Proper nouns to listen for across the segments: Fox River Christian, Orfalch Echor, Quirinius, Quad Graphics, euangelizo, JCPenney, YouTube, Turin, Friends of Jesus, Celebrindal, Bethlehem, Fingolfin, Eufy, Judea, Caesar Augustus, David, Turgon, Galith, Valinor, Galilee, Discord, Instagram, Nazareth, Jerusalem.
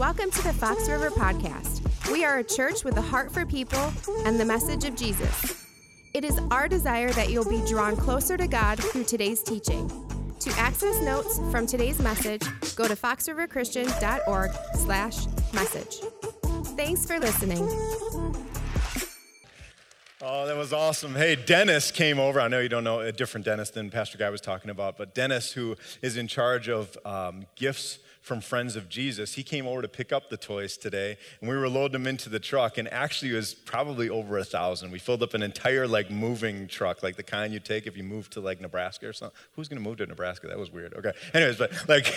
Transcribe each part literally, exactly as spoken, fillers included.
Welcome to the Fox River Podcast. We are a church with a heart for people and the message of Jesus. It is our desire that you'll be drawn closer to God through today's teaching. To access notes from today's message, go to foxriverchristian.org slash message. Thanks for listening. Oh, that was awesome. Hey, Dennis came over. I know you don't know a different Dennis than Pastor Guy was talking about, but Dennis, who is in charge of um, gifts from Friends of Jesus, he came over to pick up the toys today, and we were loading them into the truck, and actually it was probably over a thousand. We filled up an entire, like, moving truck, like the kind you take if you move to, like, Nebraska or something. Who's going to move to Nebraska? That was weird. Okay. Anyways, but, like,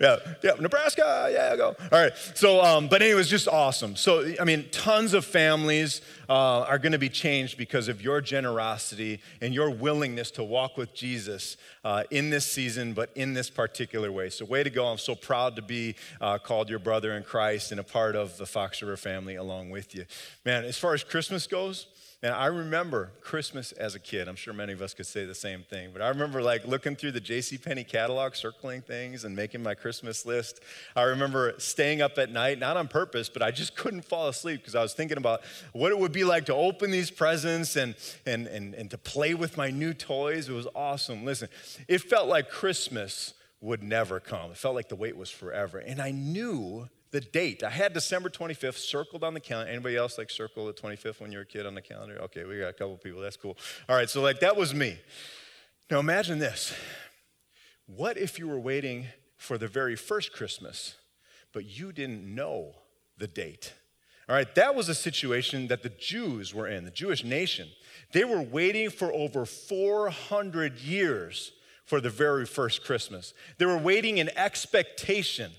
yeah, yeah, Nebraska, yeah, go. All right. So, um, but anyway, it was just awesome. So, I mean, tons of families uh, are going to be changed because of your generosity and your willingness to walk with Jesus uh, in this season, but in this particular way. So, way to go. I'm so proud to be uh, called your brother in Christ and a part of the Fox River family along with you. Man, as far as Christmas goes, man, I remember Christmas as a kid. I'm sure many of us could say the same thing, but I remember, like, looking through the JCPenney catalog, circling things and making my Christmas list. I remember staying up at night, not on purpose, but I just couldn't fall asleep because I was thinking about what it would be like to open these presents and, and, and, and to play with my new toys. It was awesome. Listen, it felt like Christmas would never come. It felt like the wait was forever. And I knew the date. I had December twenty-fifth circled on the calendar. Anybody else, like, circle the twenty-fifth when you were a kid on the calendar? Okay, we got a couple people. That's cool. All right, so, like, that was me. Now imagine this. What if you were waiting for the very first Christmas, but you didn't know the date? All right, that was a situation that the Jews were in, the Jewish nation. They were waiting for over four hundred years for the very first Christmas. They were waiting in expectation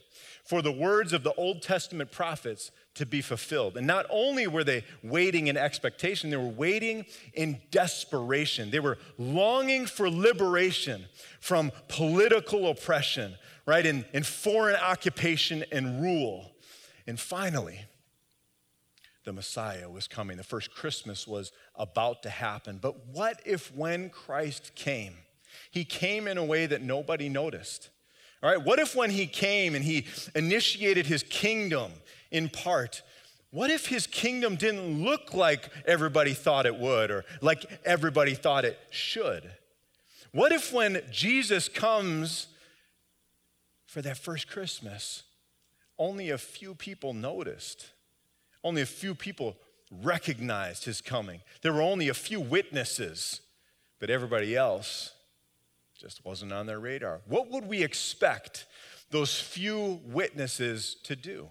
for the words of the Old Testament prophets to be fulfilled. And not only were they waiting in expectation, they were waiting in desperation. They were longing for liberation from political oppression, right, in, in foreign occupation and rule. And finally, the Messiah was coming. The first Christmas was about to happen. But what if when Christ came, he came in a way that nobody noticed? All right, what if when he came and he initiated his kingdom in part, what if his kingdom didn't look like everybody thought it would or like everybody thought it should? What if when Jesus comes for that first Christmas, only a few people noticed, only a few people recognized his coming? There were only a few witnesses, but everybody else just wasn't on their radar. What would we expect those few witnesses to do?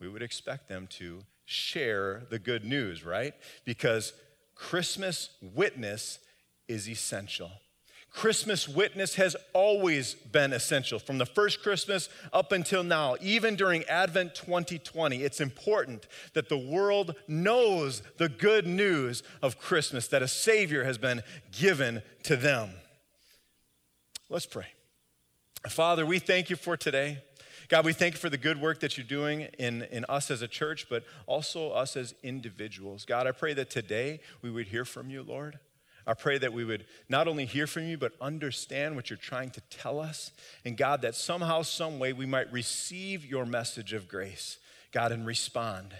We would expect them to share the good news, right? Because Christmas witness is essential. Christmas witness has always been essential from the first Christmas up until now, even during Advent twenty twenty. It's important that the world knows the good news of Christmas, that a Savior has been given to them. Let's pray. Father, we thank you for today. God, we thank you for the good work that you're doing in, in us as a church, but also us as individuals. God, I pray that today we would hear from you, Lord. I pray that we would not only hear from you, but understand what you're trying to tell us. And God, that somehow, some way, we might receive your message of grace, God, and respond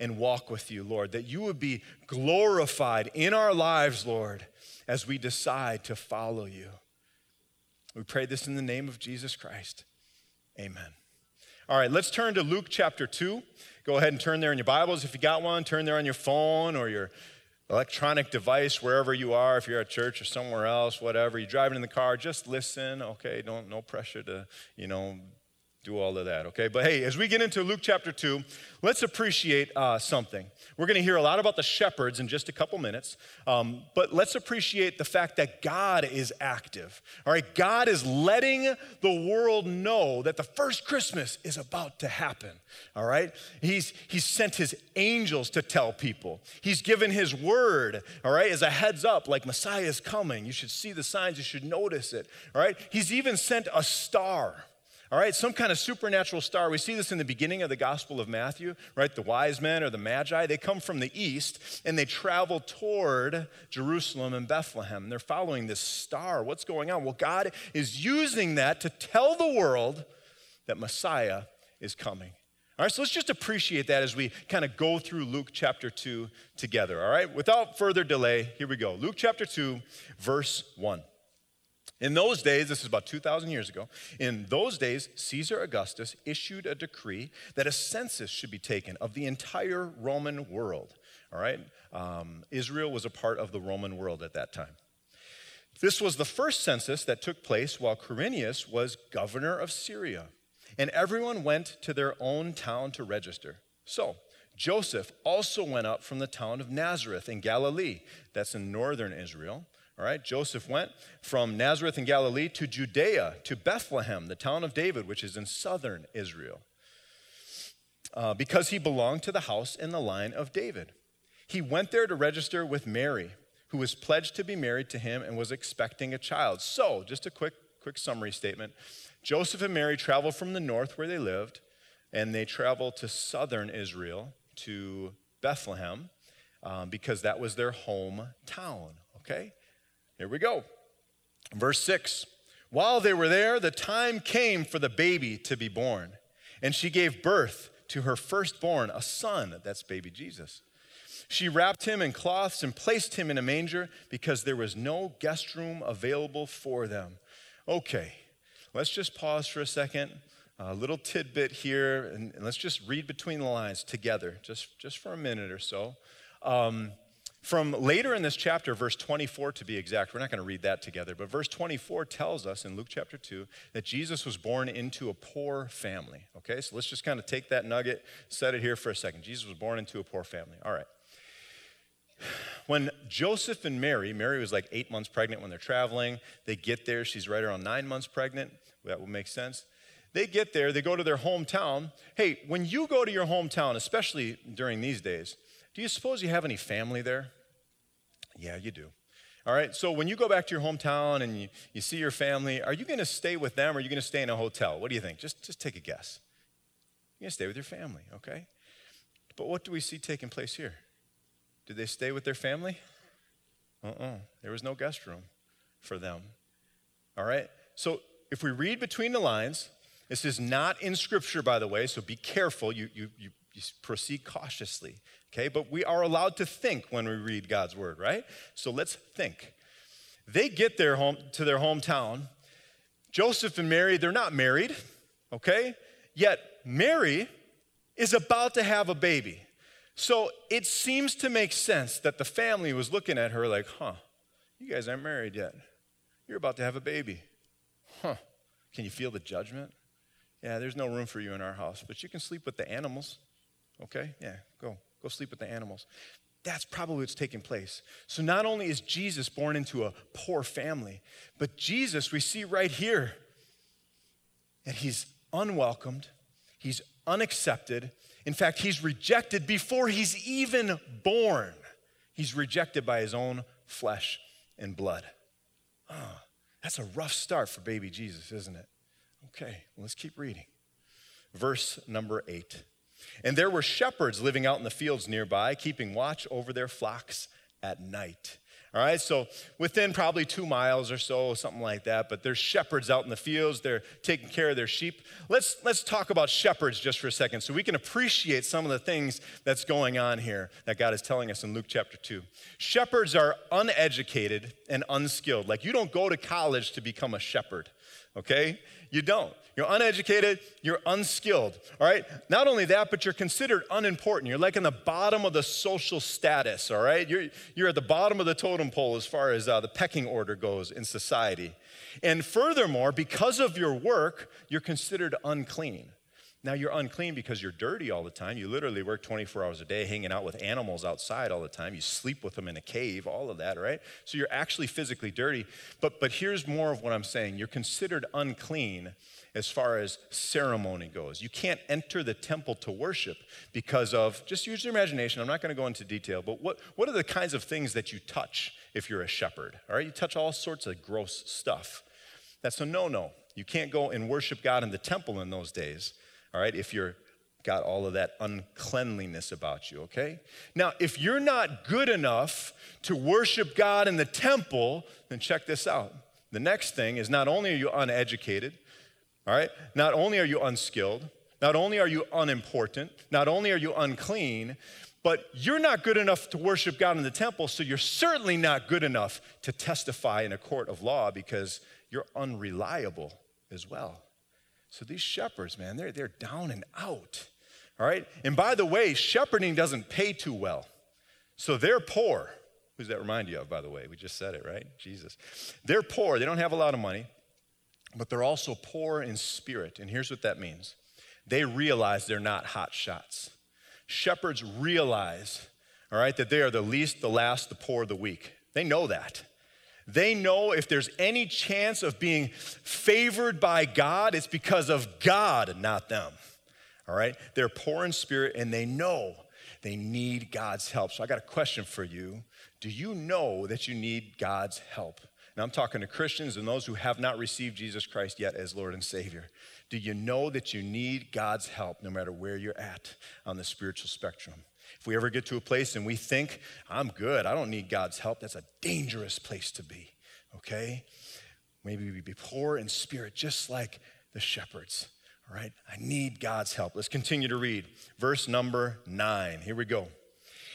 and walk with you, Lord. That you would be glorified in our lives, Lord, as we decide to follow you. We pray this in the name of Jesus Christ. Amen. All right, let's turn to Luke chapter two. Go ahead and turn there in your Bibles. If you got one, turn there on your phone or your electronic device, wherever you are, if you're at church or somewhere else, whatever. You're driving in the car, just listen, okay? Don't, no pressure to, you know, do all of that, okay? But hey, as we get into Luke chapter two, let's appreciate uh, something. We're going to hear a lot about the shepherds in just a couple minutes, um, but let's appreciate the fact that God is active. All right, God is letting the world know that the first Christmas is about to happen, all right? He's, he's sent his angels to tell people. He's given his word, all right, as a heads up, like Messiah is coming. You should see the signs. You should notice it, all right? He's even sent a star. All right, some kind of supernatural star. We see this in the beginning of the Gospel of Matthew, right? The wise men or the magi, they come from the east, and they travel toward Jerusalem and Bethlehem. And they're following this star. What's going on? Well, God is using that to tell the world that Messiah is coming. All right, so let's just appreciate that as we kind of go through Luke chapter two together, all right? Without further delay, here we go. Luke chapter two, verse one. In those days, this is about two thousand years ago, in those days, Caesar Augustus issued a decree that a census should be taken of the entire Roman world, all right? Um, Israel was a part of the Roman world at that time. This was the first census that took place while Quirinius was governor of Syria. And everyone went to their own town to register. So Joseph also went up from the town of Nazareth in Galilee. That's in northern Israel. All right, Joseph went from Nazareth in Galilee to Judea, to Bethlehem, the town of David, which is in southern Israel, uh, because he belonged to the house and the line of David. He went there to register with Mary, who was pledged to be married to him and was expecting a child. So just a quick, quick summary statement. Joseph and Mary traveled from the north where they lived, and they traveled to southern Israel, to Bethlehem, um, because that was their hometown, okay? Here we go. Verse six. While they were there, the time came for the baby to be born, and she gave birth to her firstborn, a son, that's baby Jesus. She wrapped him in cloths and placed him in a manger because there was no guest room available for them. Okay. Let's just pause for a second, a little tidbit here, and let's just read between the lines together, just, just for a minute or so. Um, from later in this chapter, verse twenty-four to be exact, we're not going to read that together, but verse twenty-four tells us in Luke chapter two that Jesus was born into a poor family, okay? So let's just kind of take that nugget, set it here for a second. Jesus was born into a poor family. All right. When Joseph and Mary, Mary was like eight months pregnant when they're traveling. They get there. She's right around nine months pregnant. That would make sense. They get there. They go to their hometown. Hey, when you go to your hometown, especially during these days, do you suppose you have any family there? Yeah, you do. All right, so when you go back to your hometown and you, you see your family, are you going to stay with them or are you going to stay in a hotel? What do you think? Just, just take a guess. You're going to stay with your family, okay? But what do we see taking place here? Did they stay with their family? Uh-uh. There was no guest room for them. All right? So if we read between the lines, this is not in Scripture, by the way, so be careful. You, you, you, you proceed cautiously, okay? But we are allowed to think when we read God's Word, right? So let's think. They get their home to their hometown. Joseph and Mary, they're not married, okay? Yet Mary is about to have a baby. So it seems to make sense that the family was looking at her like, huh, you guys aren't married yet. You're about to have a baby. Huh, can you feel the judgment? Yeah, there's no room for you in our house, but you can sleep with the animals. Okay, yeah, go. Go sleep with the animals. That's probably what's taking place. So not only is Jesus born into a poor family, but Jesus we see right here, and he's unwelcomed, he's unaccepted. In fact, he's rejected before he's even born. He's rejected by his own flesh and blood. Oh, that's a rough start for baby Jesus, isn't it? Okay, well, let's keep reading. Verse number eight. And there were shepherds living out in the fields nearby, keeping watch over their flocks at night. All right, so within probably two miles or so, something like that, but there's shepherds out in the fields. They're taking care of their sheep. Let's let's talk about shepherds just for a second so we can appreciate some of the things that's going on here that God is telling us in Luke chapter two. Shepherds are uneducated and unskilled. Like you don't go to college to become a shepherd, okay? You don't. You're uneducated, you're unskilled, all right? Not only that, but you're considered unimportant. You're like in the bottom of the social status, all right? You're, you're at the bottom of the totem pole as far as uh, the pecking order goes in society. And furthermore, because of your work, you're considered unclean. Now, you're unclean because you're dirty all the time. You literally work twenty-four hours a day hanging out with animals outside all the time. You sleep with them in a cave, all of that, right? So you're actually physically dirty. But, but here's more of what I'm saying. You're considered unclean as far as ceremony goes. You can't enter the temple to worship because of, just use your imagination. I'm not going to go into detail, but what, what are the kinds of things that you touch if you're a shepherd? All right, you touch all sorts of gross stuff. That's a no-no. You can't go and worship God in the temple in those days. All right, if you're got all of that uncleanliness about you, okay? Now, if you're not good enough to worship God in the temple, then check this out. The next thing is not only are you uneducated, all right, not only are you unskilled, Not only are you unimportant, not only are you unclean, but you're not good enough to worship God in the temple, so you're certainly not good enough to testify in a court of law because you're unreliable as well. So these shepherds, man, they're, they're down and out, all right? And by the way, shepherding doesn't pay too well, so they're poor. Who does that remind you of, by the way? We just said it, right? Jesus. They're poor. They don't have a lot of money, but they're also poor in spirit, and here's what that means. They realize they're not hot shots. Shepherds realize, all right, that they are the least, the last, the poor, the weak. They know that. They know if there's any chance of being favored by God, it's because of God, not them, all right? They're poor in spirit, and they know they need God's help. So I got a question for you. Do you know that you need God's help? And I'm talking to Christians and those who have not received Jesus Christ yet as Lord and Savior. Do you know that you need God's help no matter where you're at on the spiritual spectrum? If we ever get to a place and we think, I'm good, I don't need God's help, that's a dangerous place to be, okay? Maybe we be poor in spirit, just like the shepherds, all right? I need God's help. Let's continue to read. Verse number nine, here we go.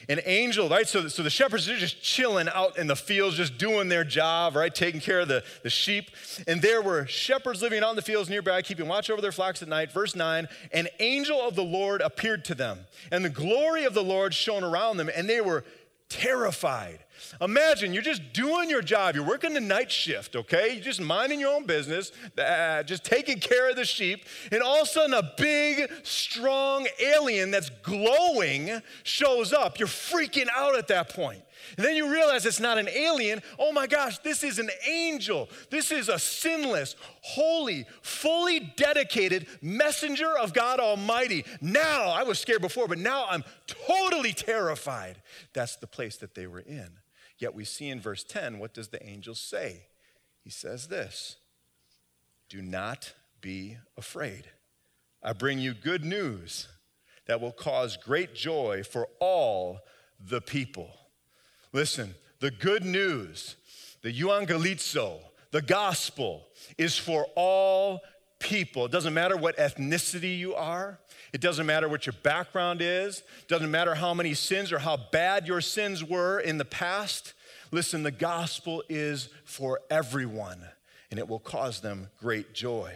An angel, right? So, so the shepherds are just chilling out in the fields, just doing their job, right? Taking care of the, the sheep. And there were shepherds living out in the fields nearby, keeping watch over their flocks at night. Verse nine, an angel of the Lord appeared to them, and the glory of the Lord shone around them, and they were terrified. Imagine, you're just doing your job. You're working the night shift, okay? You're just minding your own business, uh, just taking care of the sheep. And all of a sudden, a big, strong alien that's glowing shows up. You're freaking out at that point. And then you realize it's not an alien. Oh my gosh, this is an angel. This is a sinless, holy, fully dedicated messenger of God Almighty. Now, I was scared before, but now I'm totally terrified. That's the place that they were in. Yet we see in verse ten, what does the angel say? He says this, do not be afraid. I bring you good news that will cause great joy for all the people. Listen, the good news, the euangelizo, the gospel is for all people. It doesn't matter what ethnicity you are. It doesn't matter what your background is. It doesn't matter how many sins or how bad your sins were in the past. Listen, the gospel is for everyone, and it will cause them great joy.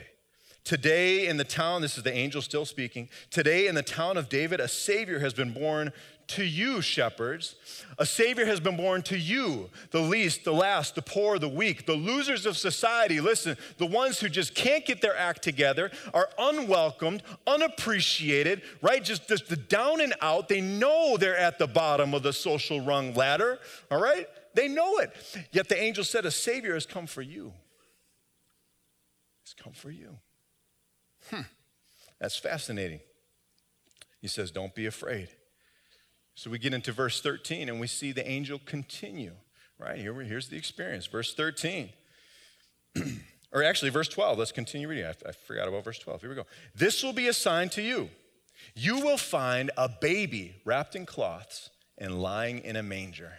Today in the town, this is the angel still speaking, today in the town of David, a Savior has been born to you, shepherds. A Savior has been born to you, the least, the last, the poor, the weak, the losers of society. Listen, the ones who just can't get their act together, are unwelcomed, unappreciated, right? Just, just the down and out. They know they're at the bottom of the social rung ladder, all right? They know it. Yet the angel said, a Savior has come for you. He's come for you. Hmm, that's fascinating. He says, don't be afraid. So we get into verse thirteen, and we see the angel continue, right? Here, here's the experience. Verse thirteen, or actually verse twelve. Let's continue reading. I, I forgot about verse twelve. Here we go. This will be a sign to you. You will find a baby wrapped in cloths and lying in a manger.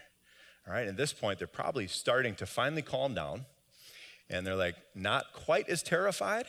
All right, at this point, they're probably starting to finally calm down, and they're like not quite as terrified.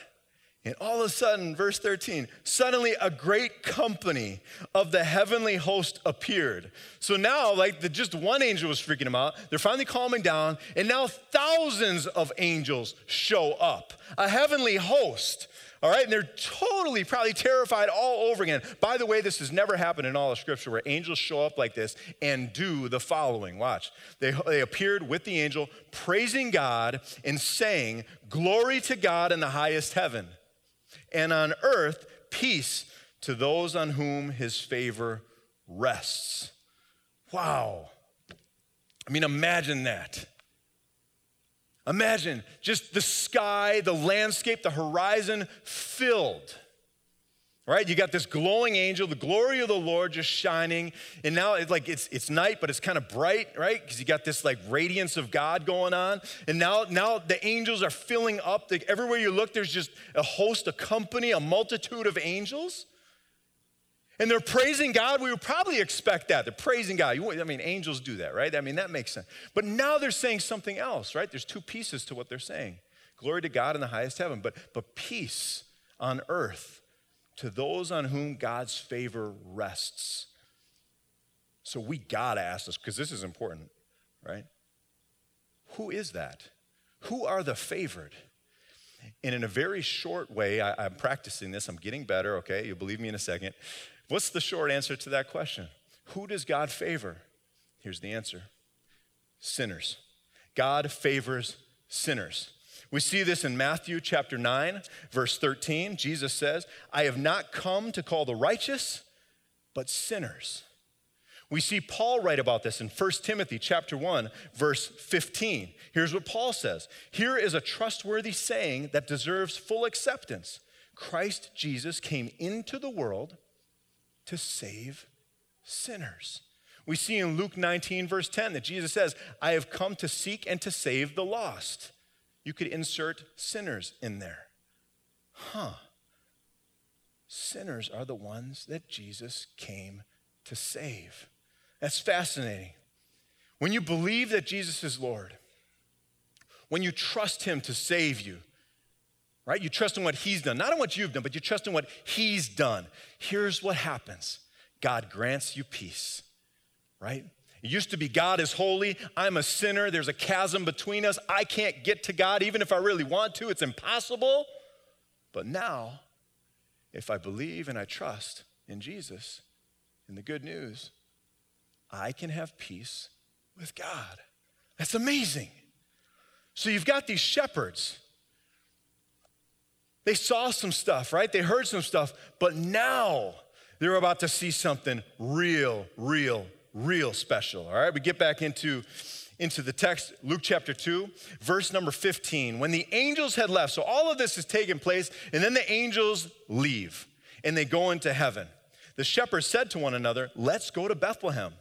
And all of a sudden, verse thirteen, suddenly a great company of the heavenly host appeared. So now, like, the, just one angel was freaking them out. They're finally calming down. And now thousands of angels show up. A heavenly host. All right? And they're totally, probably terrified all over again. By the way, this has never happened in all of Scripture where angels show up like this and do the following. Watch. They, they appeared with the angel, praising God and saying, glory to God in the highest heaven. And on earth, peace to those on whom his favor rests. Wow. I mean, imagine that. Imagine just the sky, the landscape, the horizon filled. Right? You got this glowing angel, the glory of the Lord just shining. And now it's like it's it's night, but it's kind of bright, right? Because you got this like radiance of God going on. And now, now the angels are filling up. Like, everywhere you look, there's just a host, a company, a multitude of angels. And they're praising God. We would probably expect that. They're praising God. You, I mean, angels do that, right? I mean, that makes sense. But now they're saying something else, right? There's two pieces to what they're saying. Glory to God in the highest heaven, but but peace on earth to those on whom God's favor rests. So we gotta ask this, because this is important, right? Who is that? Who are the favored? And in a very short way, I, I'm practicing this, I'm getting better, okay? You'll believe me in a second. What's the short answer to that question? Who does God favor? Here's the answer. Sinners. God favors sinners. We see this in Matthew chapter nine, verse thirteen. Jesus says, I have not come to call the righteous, but sinners. We see Paul write about this in First Timothy chapter one, verse fifteen. Here's what Paul says. Here is a trustworthy saying that deserves full acceptance. Christ Jesus came into the world to save sinners. We see in Luke nineteen, verse ten, that Jesus says, I have come to seek and to save the lost. You could insert sinners in there. Huh. Sinners are the ones that Jesus came to save. That's fascinating. When you believe that Jesus is Lord, when you trust him to save you, right? You trust in what he's done, not in what you've done, but you trust in what he's done. Here's what happens. God grants you peace, right? It used to be God is holy. I'm a sinner. There's a chasm between us. I can't get to God even if I really want to. It's impossible. But now, if I believe and I trust in Jesus, in the good news, I can have peace with God. That's amazing. So you've got these shepherds. They saw some stuff, right? They heard some stuff. But now they're about to see something real, real, real special, all right? We get back into, into the text, Luke chapter two, verse number fifteen. When the angels had left, so all of this has taken place, and then the angels leave, and they go into heaven. The shepherds said to one another, let's go to Bethlehem.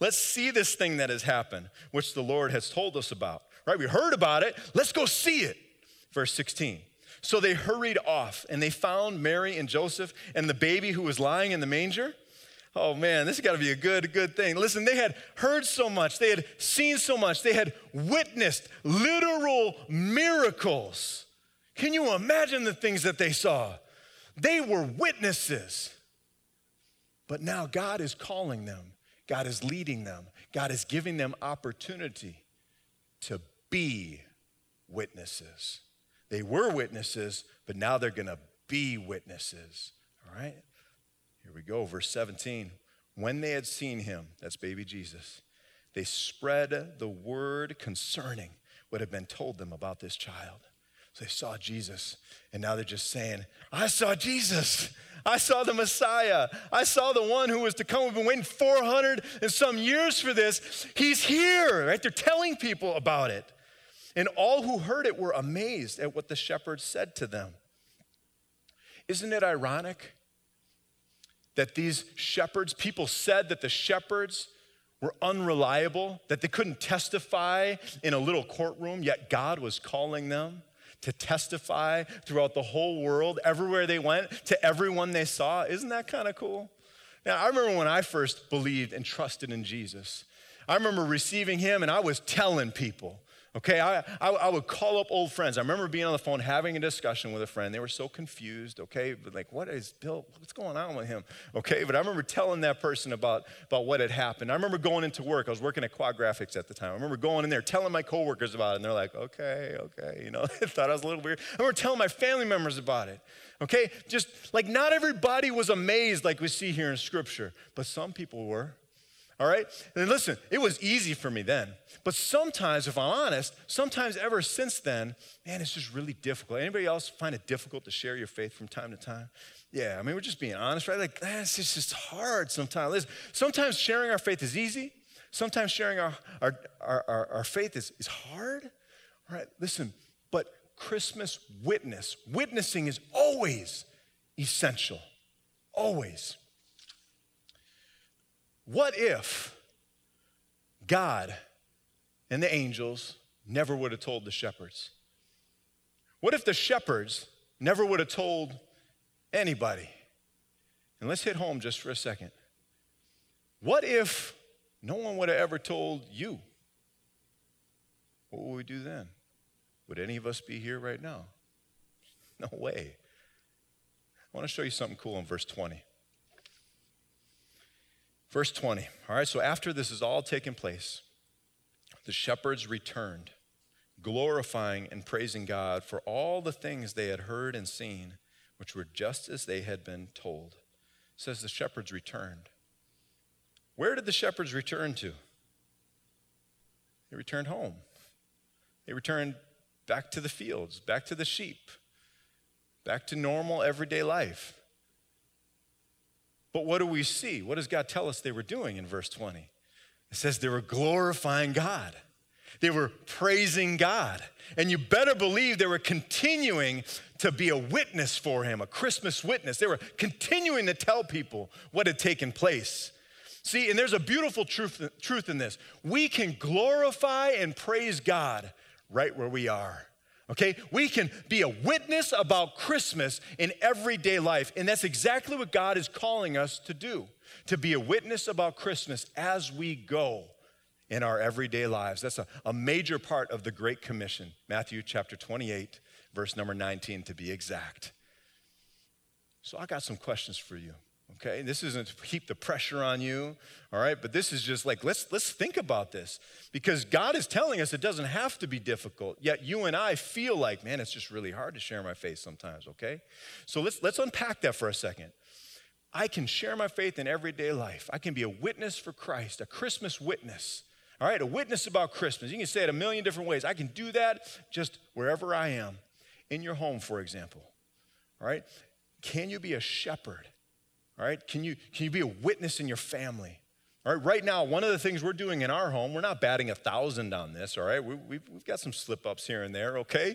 Let's see this thing that has happened, which the Lord has told us about, right? We heard about it. Let's go see it. Verse sixteen. So they hurried off, and they found Mary and Joseph and the baby who was lying in the manger. Oh, man, this has got to be a good, good thing. Listen, they had heard so much. They had seen so much. They had witnessed literal miracles. Can you imagine the things that they saw? They were witnesses. But now God is calling them. God is leading them. God is giving them opportunity to be witnesses. They were witnesses, but now they're going to be witnesses, all right? Here we go, verse seventeen. When they had seen him, that's baby Jesus, they spread the word concerning what had been told them about this child. So they saw Jesus, and now they're just saying, I saw Jesus. I saw the Messiah. I saw the one who was to come. We've been waiting four hundred and some years for this. He's here, right? They're telling people about it. And all who heard it were amazed at what the shepherds said to them. Isn't it ironic that these shepherds, people said that the shepherds were unreliable, that they couldn't testify in a little courtroom, yet God was calling them to testify throughout the whole world, everywhere they went, to everyone they saw? Isn't that kind of cool? Now, I remember when I first believed and trusted in Jesus. I remember receiving him, and I was telling people, okay? I, I, I would call up old friends. I remember being on the phone, having a discussion with a friend. They were so confused, okay? But like, what is Bill, what's going on with him? Okay, but I remember telling that person about, about what had happened. I remember going into work. I was working at Quad Graphics at the time. I remember going in there, telling my coworkers about it, and they're like, okay, okay, you know, they thought I was a little weird. I remember telling my family members about it, okay? Just like not everybody was amazed like we see here in Scripture, but some people were. All right? And listen, it was easy for me then. But sometimes, if I'm honest, sometimes ever since then, man, it's just really difficult. Anybody else find it difficult to share your faith from time to time? Yeah, I mean, we're just being honest, right? Like, that's just, it's just hard sometimes. Listen, sometimes sharing our faith is easy. Sometimes sharing our, our, our, our, our faith is, is hard. All right, listen, but Christmas witness, witnessing is always essential, always. What if God and the angels never would have told the shepherds? What if the shepherds never would have told anybody? And let's hit home just for a second. What if no one would have ever told you? What would we do then? Would any of us be here right now? No way. I want to show you something cool in verse twenty. Verse twenty, all right, so after this has all taken place, the shepherds returned, glorifying and praising God for all the things they had heard and seen, which were just as they had been told. It says the shepherds returned. Where did the shepherds return to? They returned home. They returned back to the fields, back to the sheep, back to normal everyday life. But what do we see? What does God tell us they were doing in verse twenty? It says they were glorifying God. They were praising God. And you better believe they were continuing to be a witness for him, a Christmas witness. They were continuing to tell people what had taken place. See, and there's a beautiful truth, truth in this. We can glorify and praise God right where we are, okay? We can be a witness about Christmas in everyday life, and that's exactly what God is calling us to do, to be a witness about Christmas as we go in our everyday lives. That's a, a major part of the Great Commission, Matthew chapter twenty-eight, verse number nineteen to be exact. So I got some questions for you, okay? This isn't to keep the pressure on you, all right? But this is just like, let's, let's think about this, because God is telling us it doesn't have to be difficult, yet you and I feel like, man, it's just really hard to share my faith sometimes, okay? So let's, let's unpack that for a second. I can share my faith in everyday life. I can be a witness for Christ, a Christmas witness. All right, a witness about Christmas. You can say it a million different ways. I can do that just wherever I am. In your home, for example. All right, can you be a shepherd? All right, can you, can you be a witness in your family? All right, right now, one of the things we're doing in our home, we're not batting a thousand on this, all right? We, we've, we've got some slip-ups here and there, okay?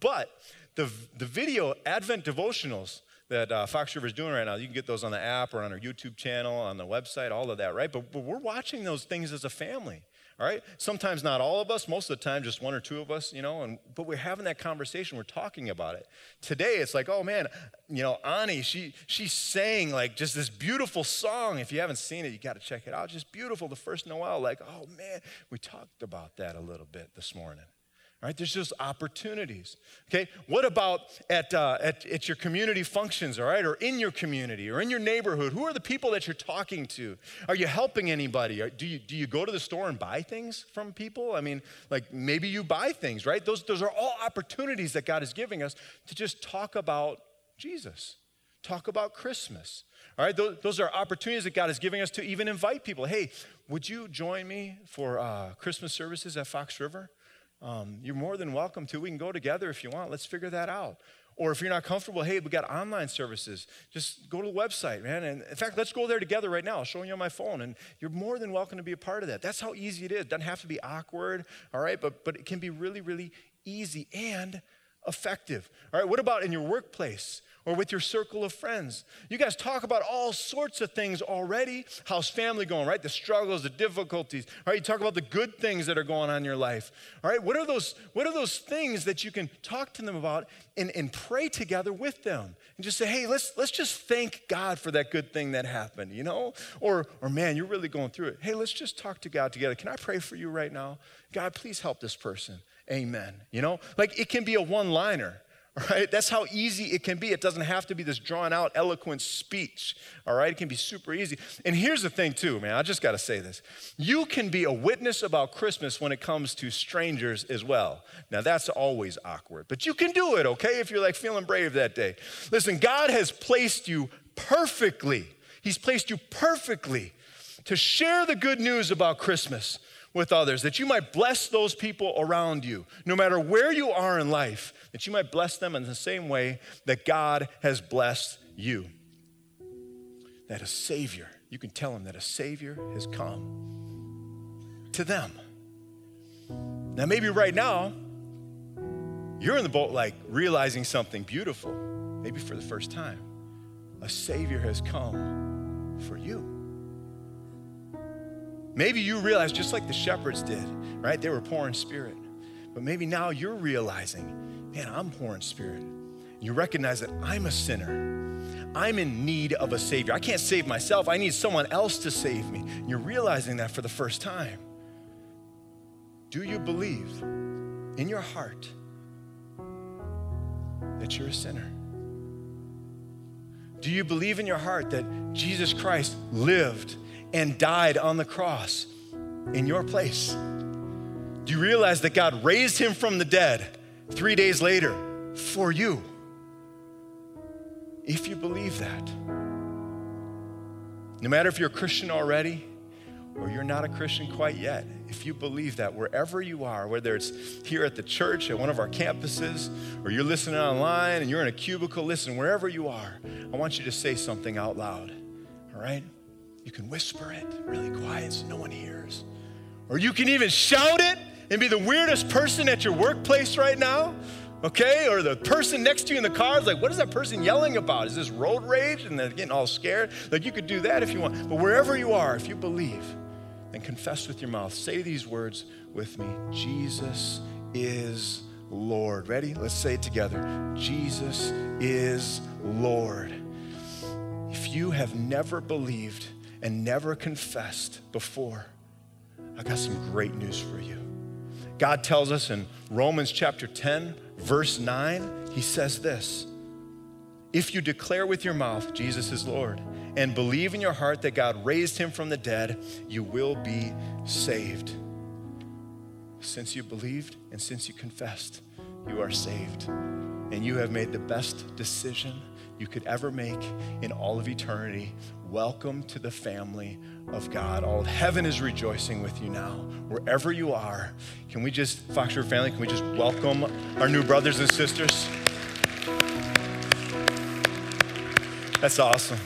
But the, the video Advent devotionals that uh, Fox River is doing right now, you can get those on the app or on our YouTube channel, on the website, all of that, right? But, but we're watching those things as a family. All right, sometimes not all of us, most of the time just one or two of us, you know, and but we're having that conversation, we're talking about it. Today it's like, oh man, you know, Ani, she she sang like just this beautiful song. If you haven't seen it, you gotta check it out. Just beautiful, the first Noel, like, oh man, we talked about that a little bit this morning. All right, there's just opportunities, okay? What about at, uh, at, at your community functions, all right, or in your community or in your neighborhood? Who are the people that you're talking to? Are you helping anybody? Are, do you do you go to the store and buy things from people? I mean, like maybe you buy things, right? Those, those are all opportunities that God is giving us to just talk about Jesus, talk about Christmas, all right? Those, those are opportunities that God is giving us to even invite people. Hey, would you join me for uh, Christmas services at Fox River? Um, you're more than welcome to. We can go together if you want. Let's figure that out. Or if you're not comfortable, hey, we got online services. Just go to the website, man. And in fact, let's go there together right now. I'll show you on my phone. And you're more than welcome to be a part of that. That's how easy it is. It doesn't have to be awkward, all right? But, but it can be really, really easy and effective. All right, what about in your workplace or with your circle of friends? You guys talk about all sorts of things already. How's family going, right? The struggles, the difficulties. All right, you talk about the good things that are going on in your life. All right, what are those, what are those things that you can talk to them about and, and pray together with them? And just say, hey, let's let's just thank God for that good thing that happened, you know? Or, or man, you're really going through it. Hey, let's just talk to God together. Can I pray for you right now? God, please help this person. Amen. You know, like it can be a one-liner, all right? That's how easy it can be. It doesn't have to be this drawn-out, eloquent speech, all right? It can be super easy. And here's the thing, too, man. I just got to say this. You can be a witness about Christmas when it comes to strangers as well. Now, that's always awkward, but you can do it, okay, if you're, like, feeling brave that day. Listen, God has placed you perfectly. He's placed you perfectly to share the good news about Christmas with others, that you might bless those people around you, no matter where you are in life, that you might bless them in the same way that God has blessed you. That a Savior, you can tell them that a Savior has come to them. Now, maybe right now, you're in the boat like realizing something beautiful, maybe for the first time. A Savior has come for you. Maybe you realize, just like the shepherds did, right? They were poor in spirit. But maybe now you're realizing, man, I'm poor in spirit. You recognize that I'm a sinner. I'm in need of a Savior. I can't save myself. I need someone else to save me. And you're realizing that for the first time. Do you believe in your heart that you're a sinner? Do you believe in your heart that Jesus Christ lived and died on the cross in your place? Do you realize that God raised him from the dead three days later for you? If you believe that, no matter if you're a Christian already or you're not a Christian quite yet, if you believe that, wherever you are, whether it's here at the church, at one of our campuses, or you're listening online and you're in a cubicle, listen, wherever you are, I want you to say something out loud, all right? You can whisper it really quiet so no one hears. Or you can even shout it and be the weirdest person at your workplace right now, okay? Or the person next to you in the car is like, what is that person yelling about? Is this road rage? And they're getting all scared. Like, you could do that if you want. But wherever you are, if you believe, then confess with your mouth. Say these words with me. Jesus is Lord. Ready? Let's say it together. Jesus is Lord. If you have never believed and never confessed before, I got some great news for you. God tells us in Romans chapter ten, verse nine, he says this: if you declare with your mouth, Jesus is Lord, and believe in your heart that God raised him from the dead, you will be saved. Since you believed and since you confessed, you are saved. And you have made the best decision you could ever make in all of eternity. Welcome to the family of God. All of heaven is rejoicing with you now, wherever you are. Can we just, Fox River family, can we just welcome our new brothers and sisters? That's awesome.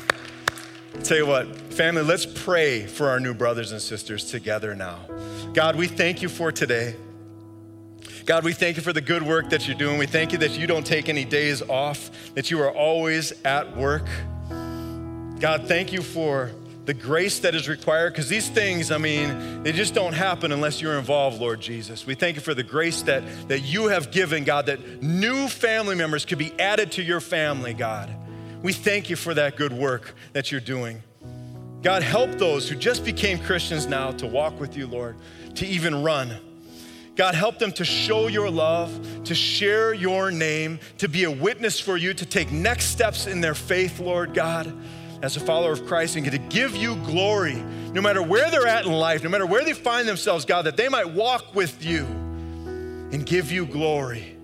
I'll tell you what, family, let's pray for our new brothers and sisters together now. God, we thank you for today. God, we thank you for the good work that you're doing. We thank you that you don't take any days off, that you are always at work. God, thank you for the grace that is required, because these things, I mean, they just don't happen unless you're involved, Lord Jesus. We thank you for the grace that, that you have given, God, that new family members could be added to your family, God. We thank you for that good work that you're doing. God, help those who just became Christians now to walk with you, Lord, to even run. God, help them to show your love, to share your name, to be a witness for you, to take next steps in their faith, Lord God, as a follower of Christ, and to give you glory, no matter where they're at in life, no matter where they find themselves, God, that they might walk with you and give you glory.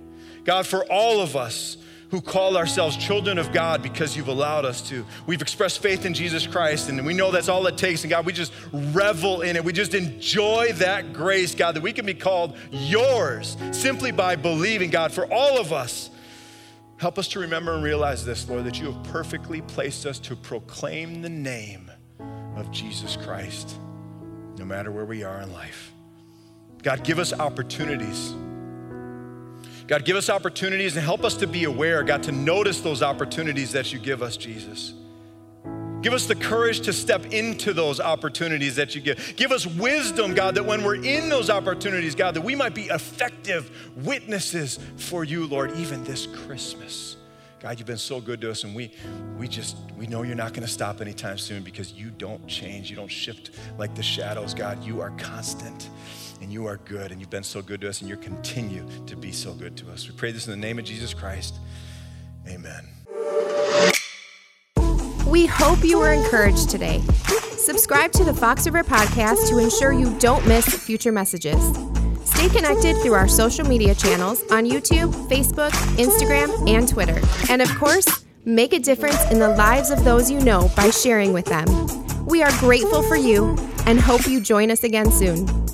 God, for all of us who call ourselves children of God because you've allowed us to, we've expressed faith in Jesus Christ, and we know that's all it takes, and God, we just revel in it. We just enjoy that grace, God, that we can be called yours simply by believing, God. For all of us, help us to remember and realize this, Lord, that you have perfectly placed us to proclaim the name of Jesus Christ, no matter where we are in life. God, give us opportunities. God, give us opportunities and help us to be aware, God, to notice those opportunities that you give us, Jesus. Give us the courage to step into those opportunities that you give. Give us wisdom, God, that when we're in those opportunities, God, that we might be effective witnesses for you, Lord, even this Christmas. God, you've been so good to us, and we we just, we know you're not gonna stop anytime soon, because you don't change, you don't shift like the shadows, God. You are constant. And you are good, and you've been so good to us, and you continue to be so good to us. We pray this in the name of Jesus Christ. Amen. We hope you were encouraged today. Subscribe to the Fox River Podcast to ensure you don't miss future messages. Stay connected through our social media channels on YouTube, Facebook, Instagram, and Twitter. And of course, make a difference in the lives of those you know by sharing with them. We are grateful for you and hope you join us again soon.